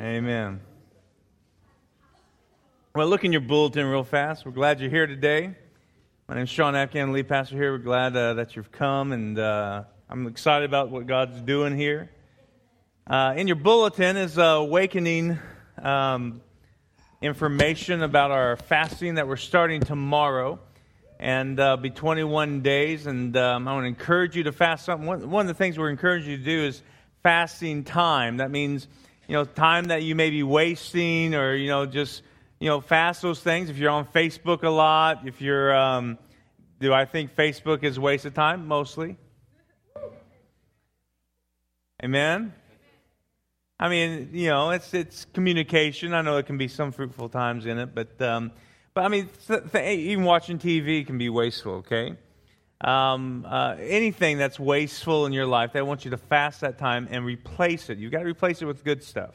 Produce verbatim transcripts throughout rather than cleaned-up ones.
Amen. Well, look in your bulletin real fast. We're glad you're here today. My name's Sean Afghan, lead pastor here. We're glad uh, that you've come, and uh, I'm excited about what God's doing here. Uh, in your bulletin is uh, awakening um, information about our fasting that we're starting tomorrow, and uh, be twenty-one days. And um, I want to encourage you to fast something. One, one of the things we're encouraging you to do is fasting time. That means, you know, time that you may be wasting, or, you know, just, you know, fast those things. If you're on Facebook a lot, if you're, um, do I think Facebook is a waste of time? Mostly. Amen? I mean, you know, it's it's communication. I know it can be some fruitful times in it, but, um, but I mean, th- th- even watching T V can be wasteful, okay? Um, uh, anything that's wasteful in your life, they want you to fast that time and replace it. You've got to replace it with good stuff.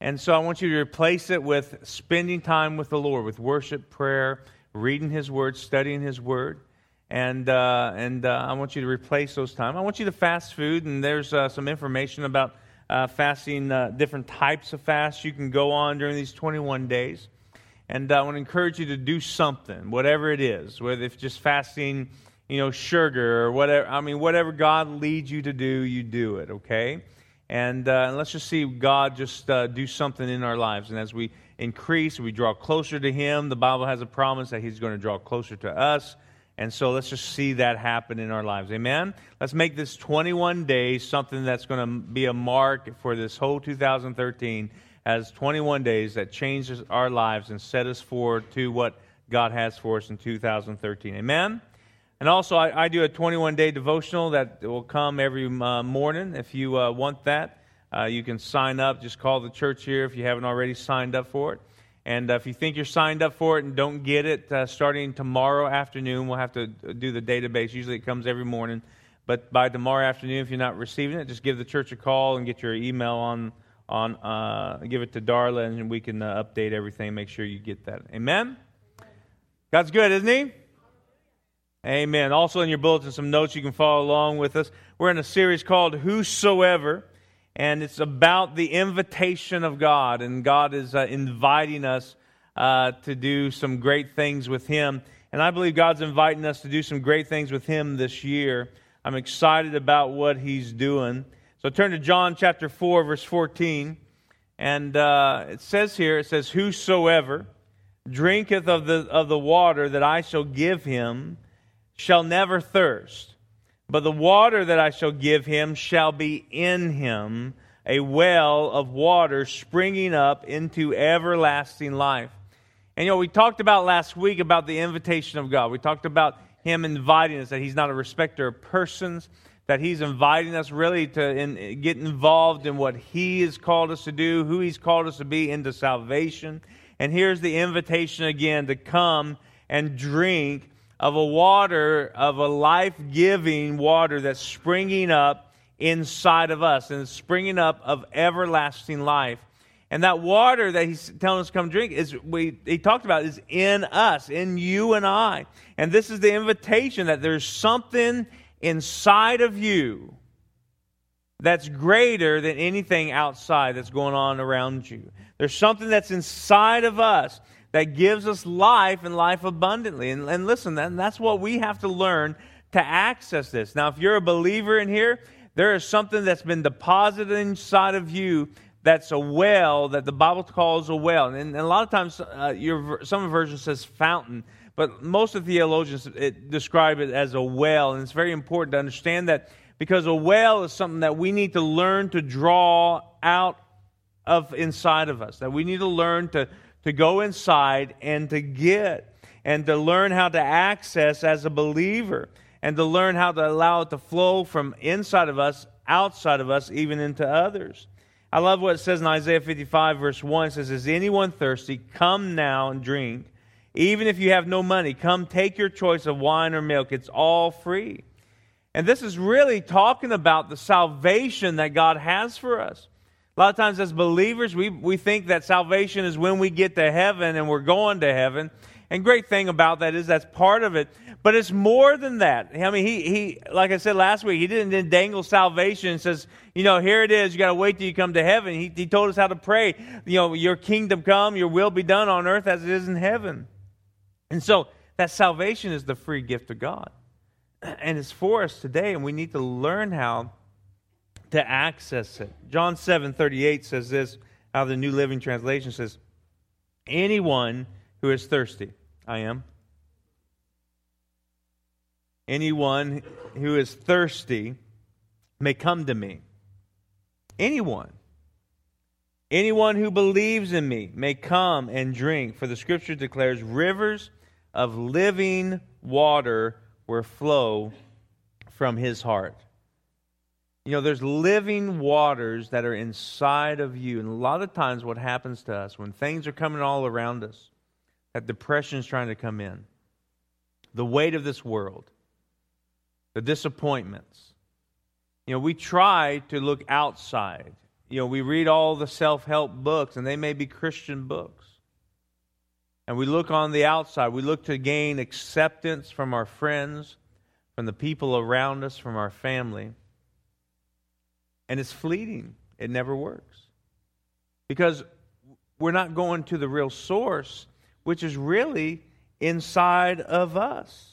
And so I want you to replace it with spending time with the Lord, with worship, prayer, reading His Word, studying His Word. And uh, and uh, I want you to replace those time. I want you to fast food, and there's uh, some information about uh, fasting, uh, different types of fasts you can go on during these twenty-one days. And I want to encourage you to do something, whatever it is, whether it's just fasting, you know, sugar or whatever. I mean, whatever God leads you to do, you do it, okay? And, uh, and let's just see God just uh, do something in our lives. And as we increase, we draw closer to Him. The Bible has a promise that He's going to draw closer to us. And so let's just see that happen in our lives. Amen? Let's make this twenty-one days something that's going to be a mark for this whole two thousand thirteen as twenty-one days that changes our lives and set us forward to what God has for us in two thousand thirteen. Amen? And also, I, I do a twenty-one day devotional that will come every uh, morning. If you uh, want that, uh, you can sign up. Just call the church here if you haven't already signed up for it. And uh, if you think you're signed up for it and don't get it, uh, starting tomorrow afternoon, we'll have to do the database. Usually it comes every morning. But by tomorrow afternoon, if you're not receiving it, just give the church a call and get your email on, on uh, give it to Darla, and we can uh, update everything and make sure you get that. Amen? God's good, isn't He? Amen. Also in your bulletin, some notes you can follow along with us. We're in a series called Whosoever, and it's about the invitation of God. And God is uh, inviting us uh, to do some great things with Him. And I believe God's inviting us to do some great things with Him this year. I'm excited about what He's doing. So turn to John chapter four, verse fourteen. And uh, it says here, it says, Whosoever drinketh of the of the water that I shall give him shall never thirst, but the water that I shall give him shall be in him a well of water springing up into everlasting life. And you know, we talked about last week about the invitation of God. We talked about Him inviting us, that He's not a respecter of persons, that He's inviting us really to in, get involved in what He has called us to do, who He's called us to be, into salvation. And here's the invitation again to come and drink of a water, of a life-giving water that's springing up inside of us, and it's springing up of everlasting life. And that water that He's telling us to come drink, is we He talked about, is in us, in you and I. And this is the invitation that there's something inside of you that's greater than anything outside that's going on around you. There's something that's inside of us that gives us life and life abundantly. And, and listen, that, that's what we have to learn to access this. Now, if you're a believer in here, there is something that's been deposited inside of you that's a well, that the Bible calls a well. And, and a lot of times, uh, your some version says fountain, but most of the theologians it, describe it as a well. And it's very important to understand that, because a well is something that we need to learn to draw out of inside of us, that we need to learn to to go inside and to get, and to learn how to access as a believer, and to learn how to allow it to flow from inside of us, outside of us, even into others. I love what it says in Isaiah fifty-five, verse one. It says, Is anyone thirsty? Come now and drink. Even if you have no money, come take your choice of wine or milk. It's all free. And this is really talking about the salvation that God has for us. A lot of times as believers, we, we think that salvation is when we get to heaven and we're going to heaven. And great thing about that is that's part of it. But it's more than that. I mean, he, he like I said last week, he didn't then dangle salvation and says, you know, here it is. You got to wait till you come to heaven. He, he told us how to pray. You know, your kingdom come, your will be done on earth as it is in heaven. And so that salvation is the free gift of God. And it's for us today, and we need to learn how to access it. John seven thirty-eight says this, out of the New Living Translation says, anyone who is thirsty, I am. Anyone who is thirsty may come to me. Anyone. Anyone who believes in me may come and drink, for the Scripture declares rivers of living water will flow from his heart. You know, there's living waters that are inside of you. And a lot of times what happens to us when things are coming all around us, that depression is trying to come in, the weight of this world, the disappointments. You know, we try to look outside. You know, we read all the self-help books, and they may be Christian books. And we look on the outside. We look to gain acceptance from our friends, from the people around us, from our family. And it's fleeting. It never works. Because we're not going to the real source, which is really inside of us.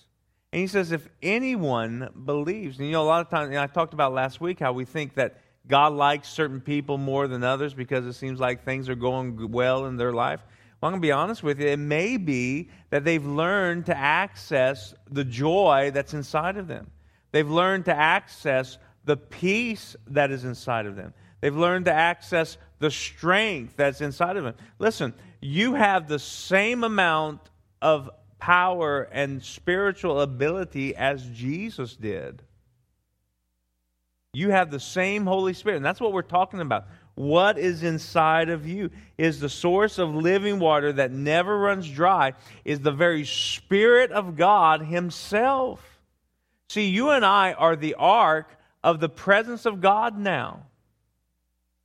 And he says, if anyone believes, and you know, a lot of times, and I talked about last week how we think that God likes certain people more than others because it seems like things are going well in their life. Well, I'm going to be honest with you. It may be that they've learned to access the joy that's inside of them. They've learned to access the peace that is inside of them. They've learned to access the strength that's inside of them. Listen, you have the same amount of power and spiritual ability as Jesus did. You have the same Holy Spirit, and that's what we're talking about. What is inside of you is the source of living water that never runs dry, is the very Spirit of God himself. See, you and I are the ark of the presence of God now.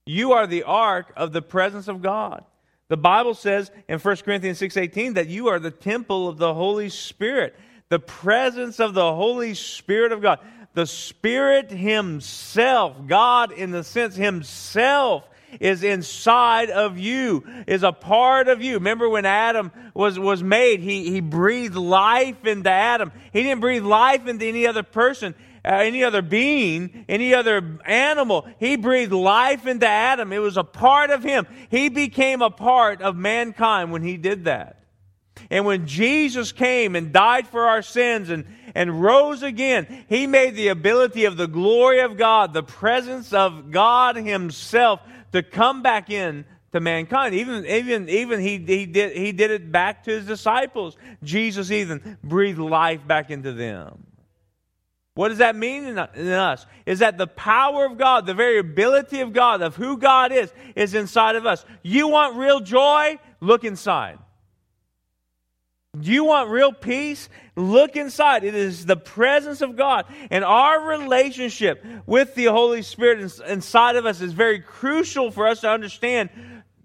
You are the ark of the presence of God. The Bible says in First Corinthians six eighteen that you are the temple of the Holy Spirit, the presence of the Holy Spirit of God. The Spirit himself, God in the sense himself, is inside of you, is a part of you. Remember when Adam was, was made, he, he breathed life into Adam. He didn't breathe life into any other person. Uh, any other being, any other animal. He breathed life into Adam. It was a part of him. He became a part of mankind when he did that. And when Jesus came and died for our sins and, and rose again, he made the ability of the glory of God, the presence of God himself, to come back in to mankind. Even even even he he did he did it back to his disciples. Jesus even breathed life back into them. What does that mean in us? Is that the power of God, the very ability of God, of who God is, is inside of us. You want real joy? Look inside. You want real peace? Look inside. It is the presence of God. And our relationship with the Holy Spirit inside of us is very crucial for us to understand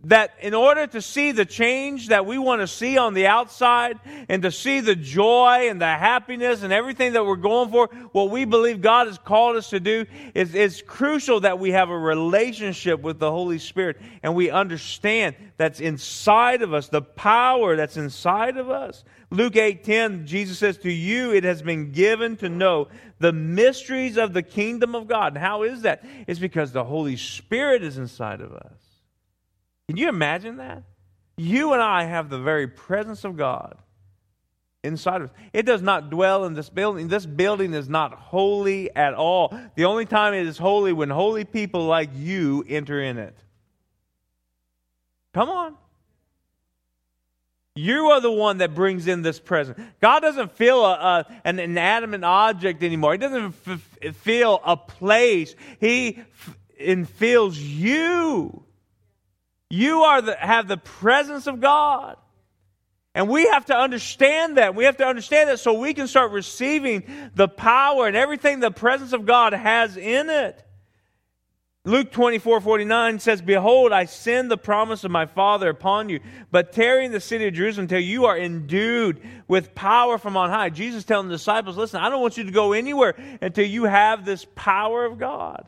that in order to see the change that we want to see on the outside and to see the joy and the happiness and everything that we're going for, what we believe God has called us to do, is it's crucial that we have a relationship with the Holy Spirit and we understand that's inside of us, the power that's inside of us. Luke eight ten, Jesus says, to you it has been given to know the mysteries of the kingdom of God. And how is that? It's because the Holy Spirit is inside of us. Can you imagine that? You and I have the very presence of God inside of us. It does not dwell in this building. This building is not holy at all. The only time it is holy when holy people like you enter in it. Come on. You are the one that brings in this presence. God doesn't feel a, a, an inanimate object anymore. He doesn't f- feel a place. He f- infills you. You are the, have the presence of God. And we have to understand that. We have to understand that so we can start receiving the power and everything the presence of God has in it. Luke twenty-four forty-nine says, "Behold, I send the promise of my Father upon you, but tarry in the city of Jerusalem until you are endued with power from on high." Jesus telling the disciples, listen, I don't want you to go anywhere until you have this power of God.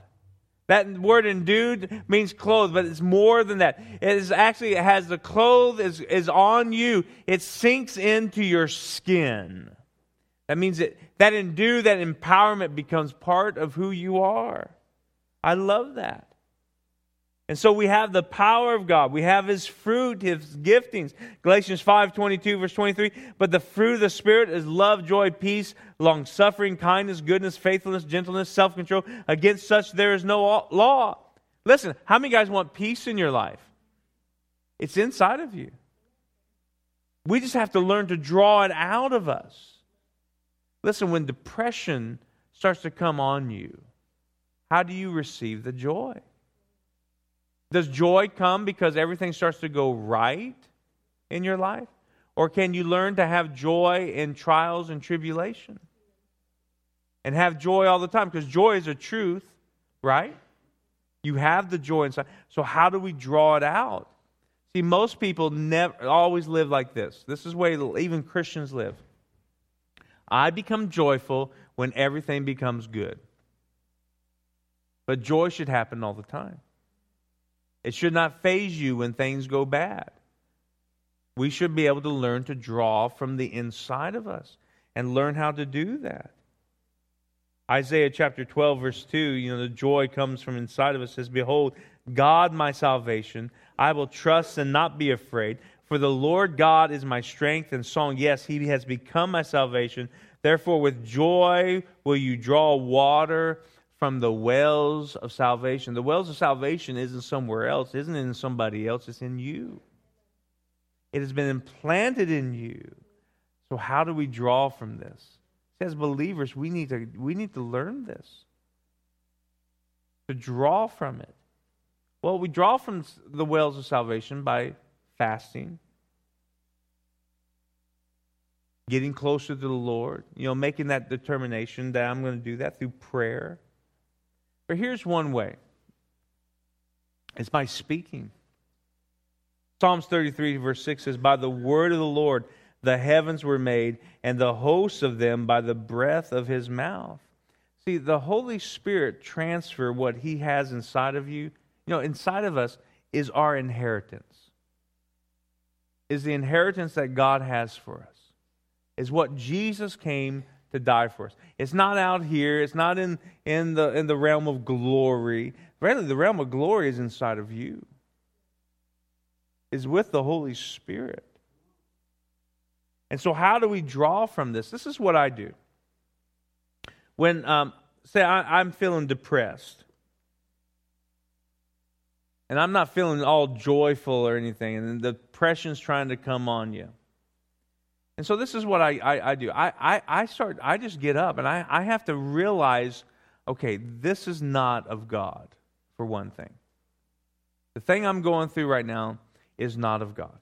That word endued means clothed, but it's more than that. It is actually, it has the clothe is, is on you. It sinks into your skin. That means that, that endue, that empowerment becomes part of who you are. I love that. And so we have the power of God. We have His fruit, His giftings. Galatians five twenty-two, verse twenty-three. "But the fruit of the Spirit is love, joy, peace, long-suffering, kindness, goodness, faithfulness, gentleness, self-control. Against such there is no law." Listen, how many guys want peace in your life? It's inside of you. We just have to learn to draw it out of us. Listen, when depression starts to come on you, how do you receive the joy? Does joy come because everything starts to go right in your life? Or can you learn to have joy in trials and tribulation? And have joy all the time, because joy is a truth, right? You have the joy inside. So how do we draw it out? See, most people never always live like this. This is the way even Christians live. I become joyful when everything becomes good. But joy should happen all the time. It should not faze you when things go bad. We should be able to learn to draw from the inside of us and learn how to do that. Isaiah chapter twelve, verse two, you know, the joy comes from inside of us. It says, "Behold, God my salvation, I will trust and not be afraid. For the Lord God is my strength and song. Yes, He has become my salvation. Therefore with joy will you draw water from the wells of salvation." The wells of salvation isn't somewhere else, isn't in somebody else, it's in you. It has been implanted in you. So how do we draw from this? As believers, we need to we need to learn this. To draw from it. Well, we draw from the wells of salvation by fasting, getting closer to the Lord, you know, making that determination that I'm going to do that through prayer. But here's one way. It's by speaking. Psalms thirty-three verse six says, "By the word of the Lord the heavens were made, and the hosts of them by the breath of His mouth." See, the Holy Spirit transfer what He has inside of you. You know, inside of us is our inheritance. Is the inheritance that God has for us. Is what Jesus came to die for us. It's not out here. It's not in, in the in the realm of glory. Rather, the realm of glory is inside of you. It's with the Holy Spirit. And so how do we draw from this? This is what I do. When, um, say, I, I'm feeling depressed. And I'm not feeling all joyful or anything. And the depression's trying to come on you. And so this is what I, I, I do. I, I, I start, I just get up and I, I have to realize, okay, this is not of God, for one thing. The thing I'm going through right now is not of God.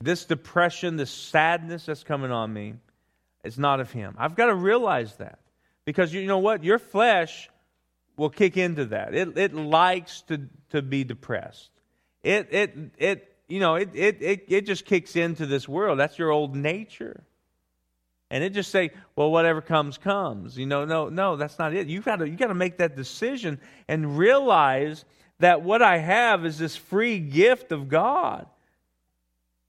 This depression, this sadness that's coming on me, it's not of Him. I've got to realize that. Because you know what? Your flesh will kick into that. It it likes to, to be depressed. It it it You know, it, it it it just kicks into this world. That's your old nature. And it just say, well, whatever comes, comes. You know, no, no, that's not it. You've got to, you've got to make that decision and realize that what I have is this free gift of God.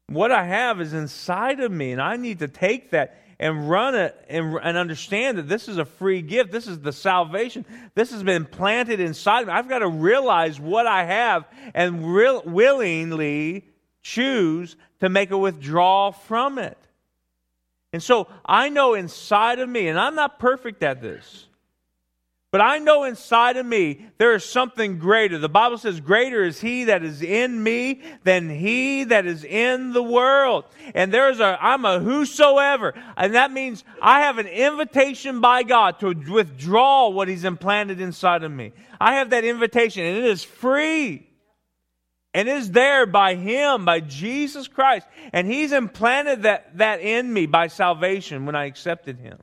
What I have is inside of me, and I need to take that and run it and, and understand that this is a free gift. This is the salvation. This has been planted inside of me. I've got to realize what I have and real, willingly choose to make a withdrawal from it. And so I know inside of me, and I'm not perfect at this, but I know inside of me there is something greater. The Bible says, "Greater is He that is in me than he that is in the world." And there's a, I'm a whosoever. And that means I have an invitation by God to withdraw what He's implanted inside of me. I have that invitation, and it is free. And is there by Him, by Jesus Christ. And He's implanted that, that in me by salvation when I accepted Him.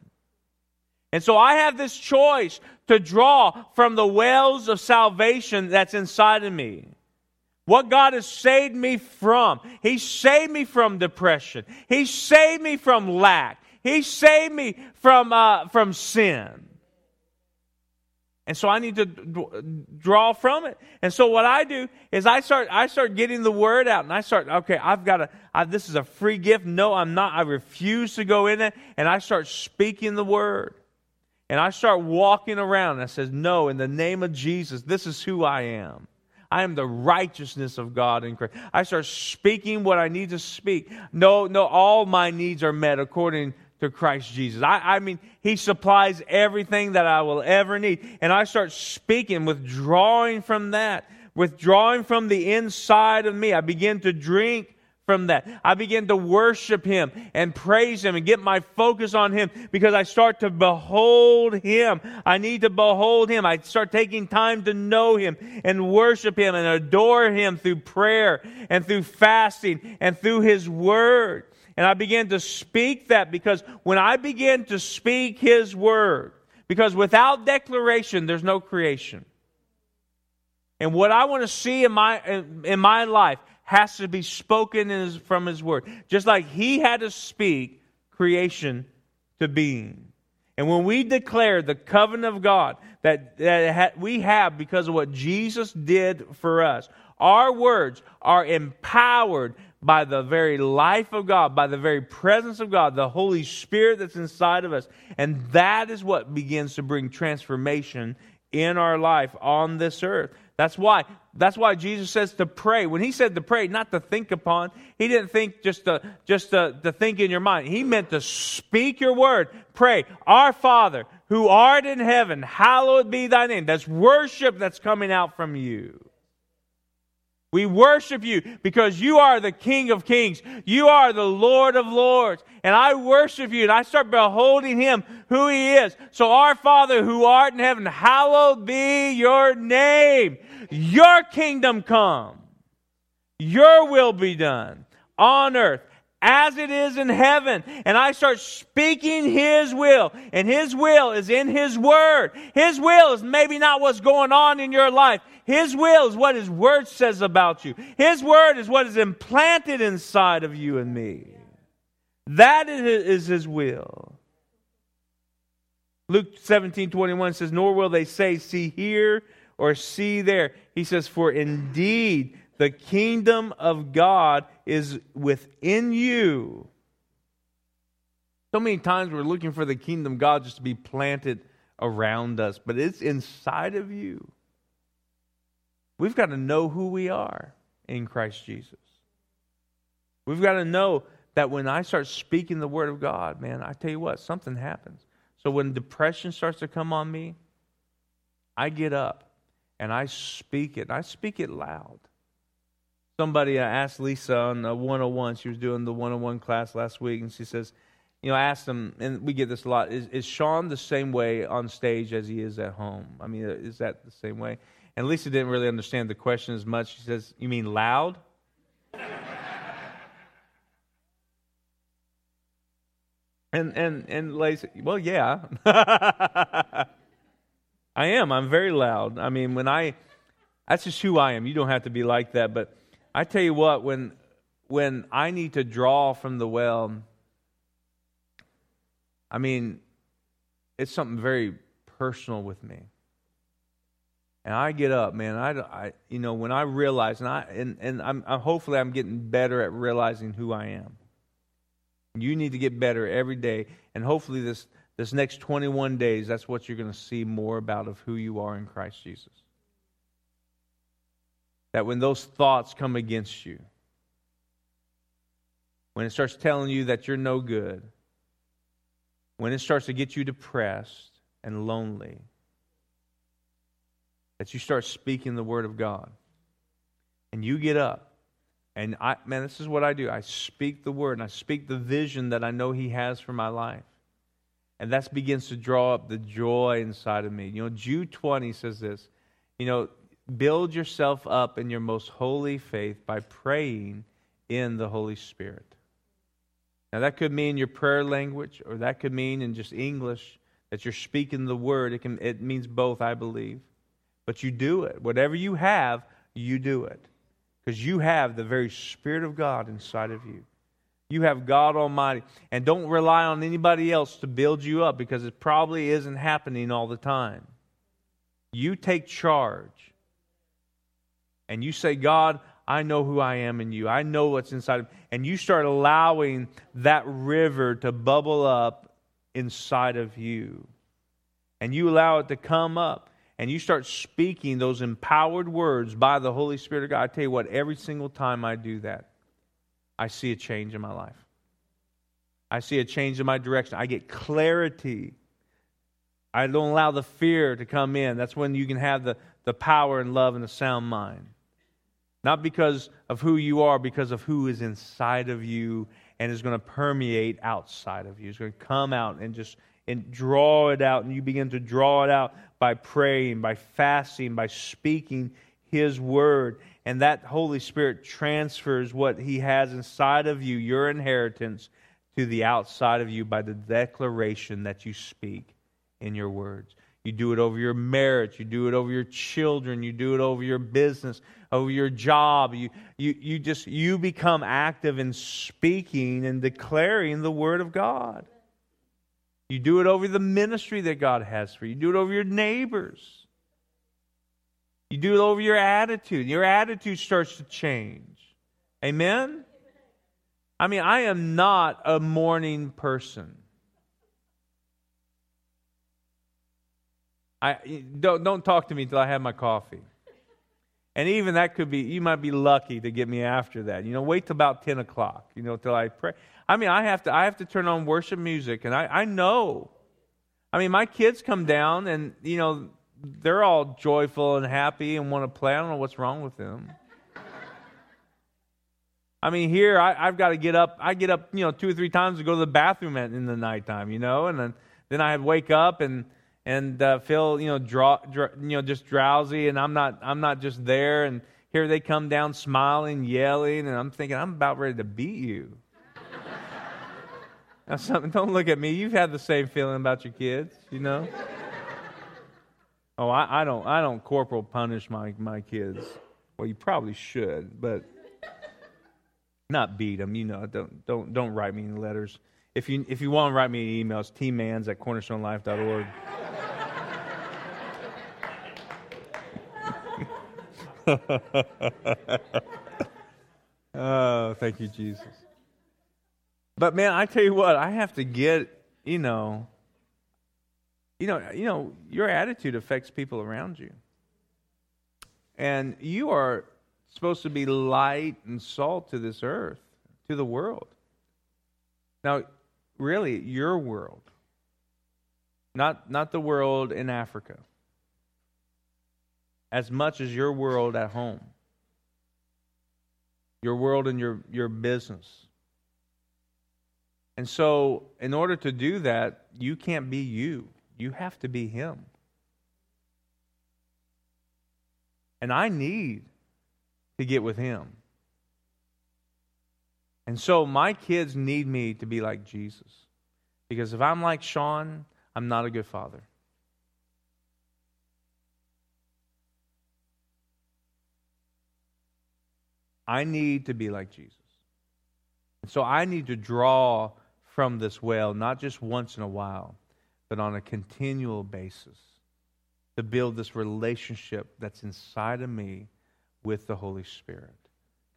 And so I have this choice to draw from the wells of salvation that's inside of me. What God has saved me from. He saved me from depression. He saved me from lack. He saved me from uh, from sin. And so I need to d- draw from it. And so what I do is I start I start getting the word out, and I start, okay, I've got to, this is a free gift. No, I'm not. I refuse to go in it. And I start speaking the word. And I start walking around. And I says, no, in the name of Jesus, this is who I am. I am the righteousness of God in Christ. I start speaking what I need to speak. No, no, all my needs are met according to Christ Jesus. I, I mean, He supplies everything that I will ever need. And I start speaking, withdrawing from that, withdrawing from the inside of me. I begin to drink from that. I begin to worship Him and praise Him and get my focus on Him because I start to behold Him. I need to behold Him. I start taking time to know Him and worship Him and adore Him through prayer and through fasting and through His Word. And I began to speak that because when I begin to speak His Word, because without declaration, there's no creation. And what I want to see in my, in, in my life has to be spoken in his, from His Word. Just like He had to speak creation to being. And when we declare the covenant of God that, that ha- we have because of what Jesus did for us, our words are empowered by the very life of God, by the very presence of God, the Holy Spirit that's inside of us. And that is what begins to bring transformation in our life on this earth. That's why that's why Jesus says to pray. When He said to pray, not to think upon, He didn't think just to, just to, to think in your mind. He meant to speak your word. Pray, our Father, who art in heaven, hallowed be thy name. That's worship that's coming out from you. We worship You because You are the King of Kings. You are the Lord of Lords. And I worship You and I start beholding Him, who He is. So our Father who art in heaven, hallowed be Your name. Your kingdom come. Your will be done on earth as it is in heaven. And I start speaking His will. And His will is in His Word. His will is maybe not what's going on in your life. His will is what His Word says about you. His Word is what is implanted inside of you and me. That is His will. Luke seventeen twenty-one says, nor will they say, see here or see there. He says, for indeed the kingdom of God is within you. So many times we're looking for the kingdom of God just to be planted around us, but it's inside of you. We've got to know who we are in Christ Jesus. We've got to know that when I start speaking the Word of God, man, I tell you what, something happens. So when depression starts to come on me, I get up and I speak it. I speak it loud. Somebody asked Lisa on one oh one, she was doing the one oh one class last week, and she says, you know, I asked them, and we get this a lot, is, is Sean the same way on stage as he is at home? I mean, is that the same way? And Lisa didn't really understand the question as much. She says, you mean loud? and and and Lisa, well, yeah. I am. I'm very loud. I mean, when I, that's just who I am. You don't have to be like that. But I tell you what, when when I need to draw from the well, I mean, it's something very personal with me. And I get up, man. I, I, you know, when I realize, and I, and, and I'm, I'm, hopefully, I'm getting better at realizing who I am. You need to get better every day, and hopefully, this, this next twenty-one days, that's what you're going to see more about of who you are in Christ Jesus. That when those thoughts come against you, when it starts telling you that you're no good, when it starts to get you depressed and lonely, that you start speaking the Word of God. And you get up. And I, man, this is what I do. I speak the Word. And I speak the vision that I know He has for my life. And that begins to draw up the joy inside of me. You know, Jude twenty says this. You know, build yourself up in your most holy faith by praying in the Holy Spirit. Now that could mean your prayer language. Or that could mean in just English. that you're speaking the word. It can, it means both, I believe. But you do it. Whatever you have, you do it. Because you have the very Spirit of God inside of you. You have God Almighty. And don't rely on anybody else to build you up, because it probably isn't happening all the time. You take charge. And you say, God, I know who I am in you. I know what's inside of me. And you start allowing that river to bubble up inside of you. And you allow it to come up. And you start speaking those empowered words by the Holy Spirit of God. I tell you what, every single time I do that, I see a change in my life. I see a change in my direction. I get clarity. I don't allow the fear to come in. That's when you can have the, the power and love and a sound mind. Not because of who you are, because of who is inside of you and is going to permeate outside of you. It's going to come out and just and draw it out. And you begin to draw it out by praying, by fasting, by speaking His Word. And that Holy Spirit transfers what He has inside of you, your inheritance, to the outside of you by the declaration that you speak in your words. You do it over your marriage. You do it over your children. You do it over your business, over your job. You, you, you just you become active in speaking and declaring the Word of God. You do it over the ministry that God has for you. You do it over your neighbors. You do it over your attitude. Your attitude starts to change. Amen? I mean, I am not a morning person. I, don't, don't talk to me until I have my coffee. And even that could be, you might be lucky to get me after that. You know, wait till about ten o'clock, you know, till I pray. I mean, I have to I have to turn on worship music, and I, I know. I mean, my kids come down, and, you know, they're all joyful and happy and want to play. I don't know what's wrong with them. I mean, here, I, I've got to get up. I get up, you know, two or three times to go to the bathroom at, in the nighttime, you know, and then, then I wake up and... And uh, feel you know, draw, draw, you know, just drowsy, and I'm not, I'm not just there. And here they come down, smiling, yelling, and I'm thinking, I'm about ready to beat you. Now, something. Don't look at me. You've had the same feeling about your kids, you know. Oh, I, I don't, I don't corporal punish my, my kids. Well, you probably should, but not beat them. You know, don't, don't, don't write me any letters. If you, if you want to write me an email, it's t mans at cornerstone life dot org. Oh, thank you, Jesus. But man, I tell you what, I have to get, you know, you know, you know, your attitude affects people around you. And you are supposed to be light and salt to this earth, to the world. Now, really, your world. Not not the world in Africa. As much as your world at home, your world in your, your business. And so, in order to do that, you can't be you. You have to be Him. And I need to get with Him. And so, my kids need me to be like Jesus. Because if I'm like Sean, I'm not a good father. I need to be like Jesus. And so I need to draw from this well, not just once in a while, but on a continual basis to build this relationship that's inside of me with the Holy Spirit.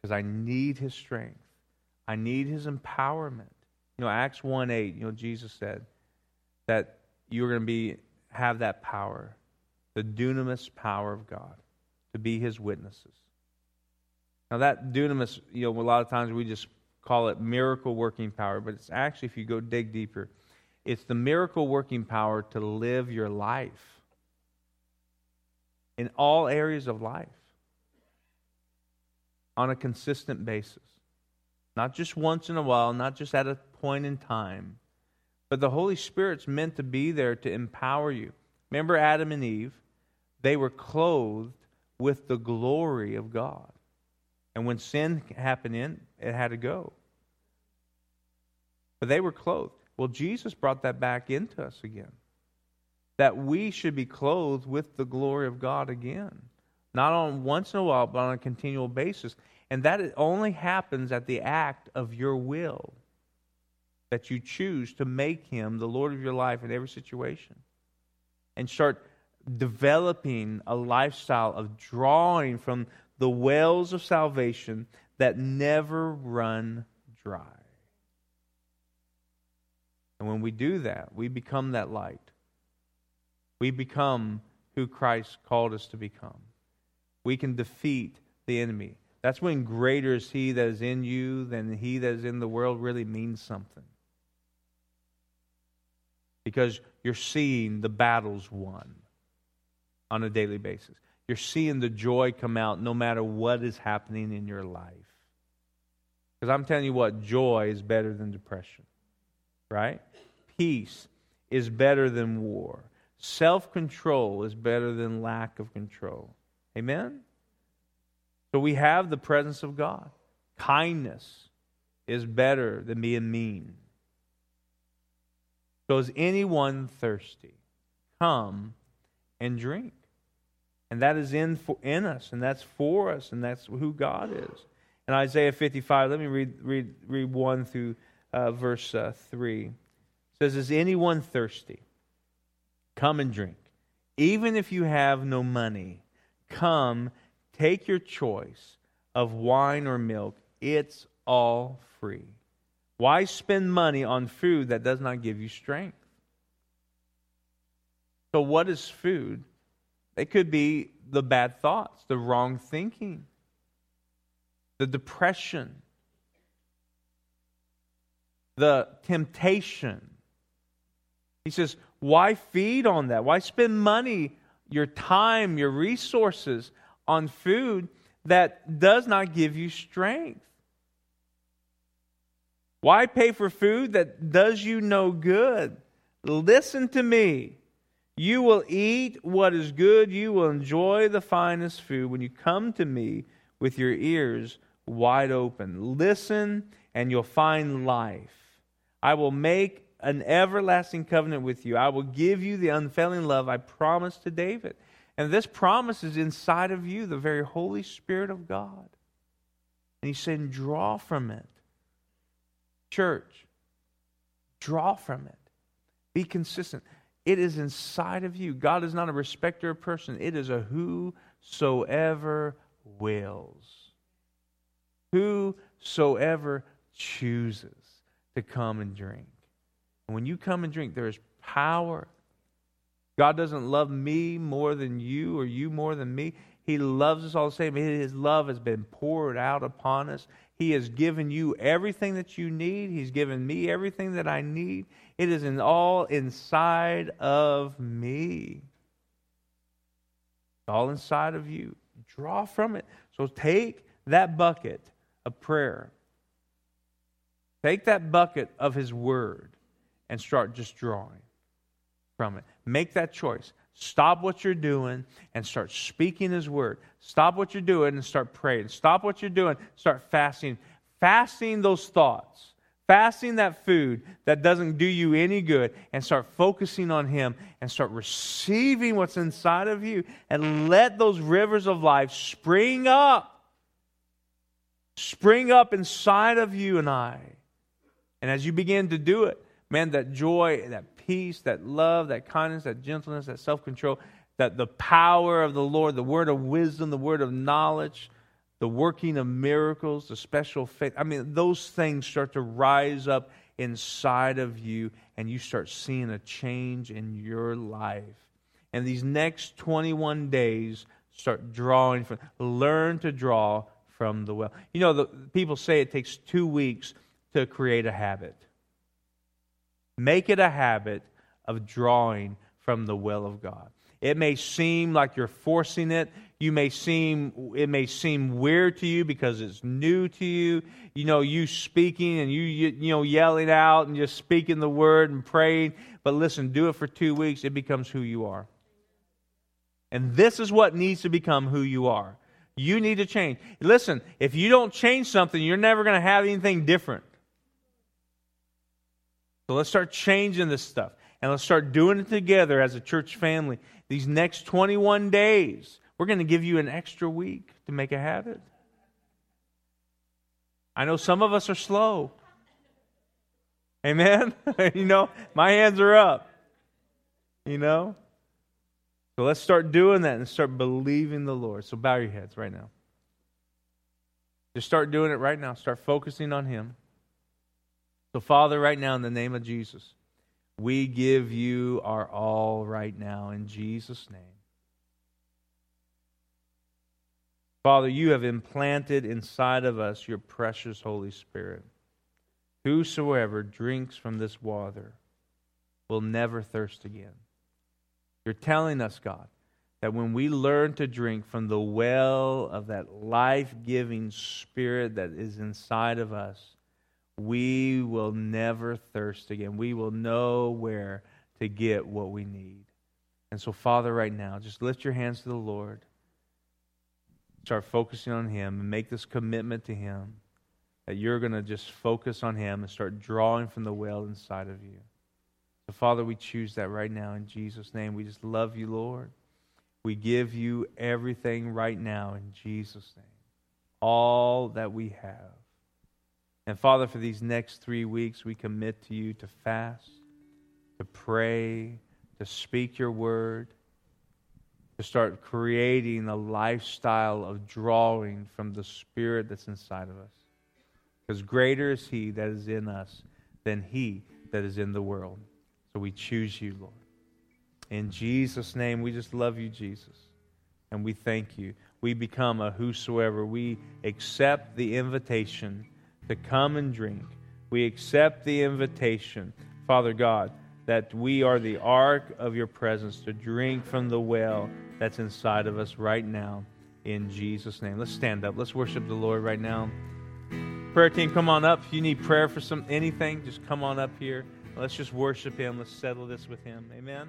Because I need His strength. I need His empowerment. You know, Acts one eight, you know, Jesus said that you're going to be have that power, the dunamis power of God, to be His witnesses. Now that dunamis, you know, a lot of times we just call it miracle-working power, but it's actually, if you go dig deeper, it's the miracle-working power to live your life in all areas of life on a consistent basis. Not just once in a while, not just at a point in time, but the Holy Spirit's meant to be there to empower you. Remember Adam and Eve? They were clothed with the glory of God. And when sin happened in, it had to go. But they were clothed. Well, Jesus brought that back into us again. that we should be clothed with the glory of God again. Not on once in a while, but on a continual basis. And that only happens at the act of your will, that you choose to make him the Lord of your life in every situation. And start developing a lifestyle of drawing from the wells of salvation that never run dry. And when we do that, we become that light. We become who Christ called us to become. We can defeat the enemy. That's when greater is he that is in you than he that is in the world really means something. Because you're seeing the battles won on a daily basis. You're seeing the joy come out no matter what is happening in your life. Because I'm telling you what, joy is better than depression. Right? Peace is better than war. Self-control is better than lack of control. Amen? So we have the presence of God. Kindness is better than being mean. So is anyone thirsty? Come and drink. And that is in for, in us, and that's for us, and that's who God is. In Isaiah fifty-five, let me read read, read one through uh, verse uh, three. It says, is anyone thirsty? Come and drink. Even if you have no money, come, take your choice of wine or milk. It's all free. Why spend money on food that does not give you strength? So what is food? It could be the bad thoughts, the wrong thinking, the depression, the temptation. He says, why feed on that? Why spend money, your time, your resources on food that does not give you strength? Why pay for food that does you no good? Listen to me. You will eat what is good. You will enjoy the finest food when you come to me with your ears wide open. Listen, and you'll find life. I will make an everlasting covenant with you. I will give you the unfailing love I promised to David. And this promise is inside of you, the very Holy Spirit of God. And he's saying, draw from it. Church, draw from it. Be consistent. It is inside of you. God is not a respecter of person. It is a whosoever wills. Whosoever chooses to come and drink. And when you come and drink, there is power. God doesn't love me more than you or you more than me. He loves us all the same. His love has been poured out upon us. He has given you everything that you need. He's given me everything that I need. It is in all inside of me. It's all inside of you. Draw from it. So take that bucket of prayer. Take that bucket of His Word and start just drawing from it. Make that choice. Stop what you're doing and start speaking His Word. Stop what you're doing and start praying. Stop what you're doing. Start fasting. Fasting those thoughts. Fasting that food that doesn't do you any good. And start focusing on Him. And start receiving what's inside of you. And let those rivers of life spring up. Spring up inside of you and I. And as you begin to do it, man, that joy, that peace, that love, that kindness, that gentleness, that self-control, that the power of the Lord, the word of wisdom, the word of knowledge, the working of miracles, the special faith. I mean, those things start to rise up inside of you, and you start seeing a change in your life. And these next twenty-one days, start drawing from, learn to draw from the well. You know, the, people say it takes two weeks to create a habit. Make it a habit of drawing from the well of God. It may seem like you're forcing it. You may seem it may seem weird to you because it's new to you. You know, you speaking and you you, you know yelling out and just speaking the word and praying. But listen, do it for two weeks. It becomes who you are. And this is what needs to become who you are. You need to change. Listen, if you don't change something, you're never going to have anything different. So let's start changing this stuff. And let's start doing it together as a church family. These next twenty-one days, we're going to give you an extra week to make a habit. I know some of us are slow. Amen? You know, my hands are up. You know? So let's start doing that and start believing the Lord. So bow your heads right now. Just start doing it right now. Start focusing on Him. So Father, right now, in the name of Jesus, we give you our all right now in Jesus' name. Father, you have implanted inside of us your precious Holy Spirit. Whosoever drinks from this water will never thirst again. You're telling us, God, that when we learn to drink from the well of that life-giving Spirit that is inside of us, we will never thirst again. We will know where to get what we need. And so, Father, right now, just lift your hands to the Lord. Start focusing on Him and make this commitment to Him that you're going to just focus on Him and start drawing from the well inside of you. So, Father, we choose that right now in Jesus' name. We just love you, Lord. We give you everything right now in Jesus' name. All that we have. And, Father, for these next three weeks, we commit to you to fast, to pray, to speak your word, to start creating a lifestyle of drawing from the Spirit that's inside of us. Because greater is He that is in us than he that is in the world. So we choose you, Lord. In Jesus' name, we just love you, Jesus. And we thank you. We become a whosoever. We accept the invitation to come and drink. We accept the invitation, Father God, that we are the ark of your presence to drink from the well that's inside of us right now. In Jesus' name. Let's stand up. Let's worship the Lord right now. Prayer team, come on up. If you need prayer for some anything, just come on up here. Let's just worship Him. Let's settle this with Him. Amen.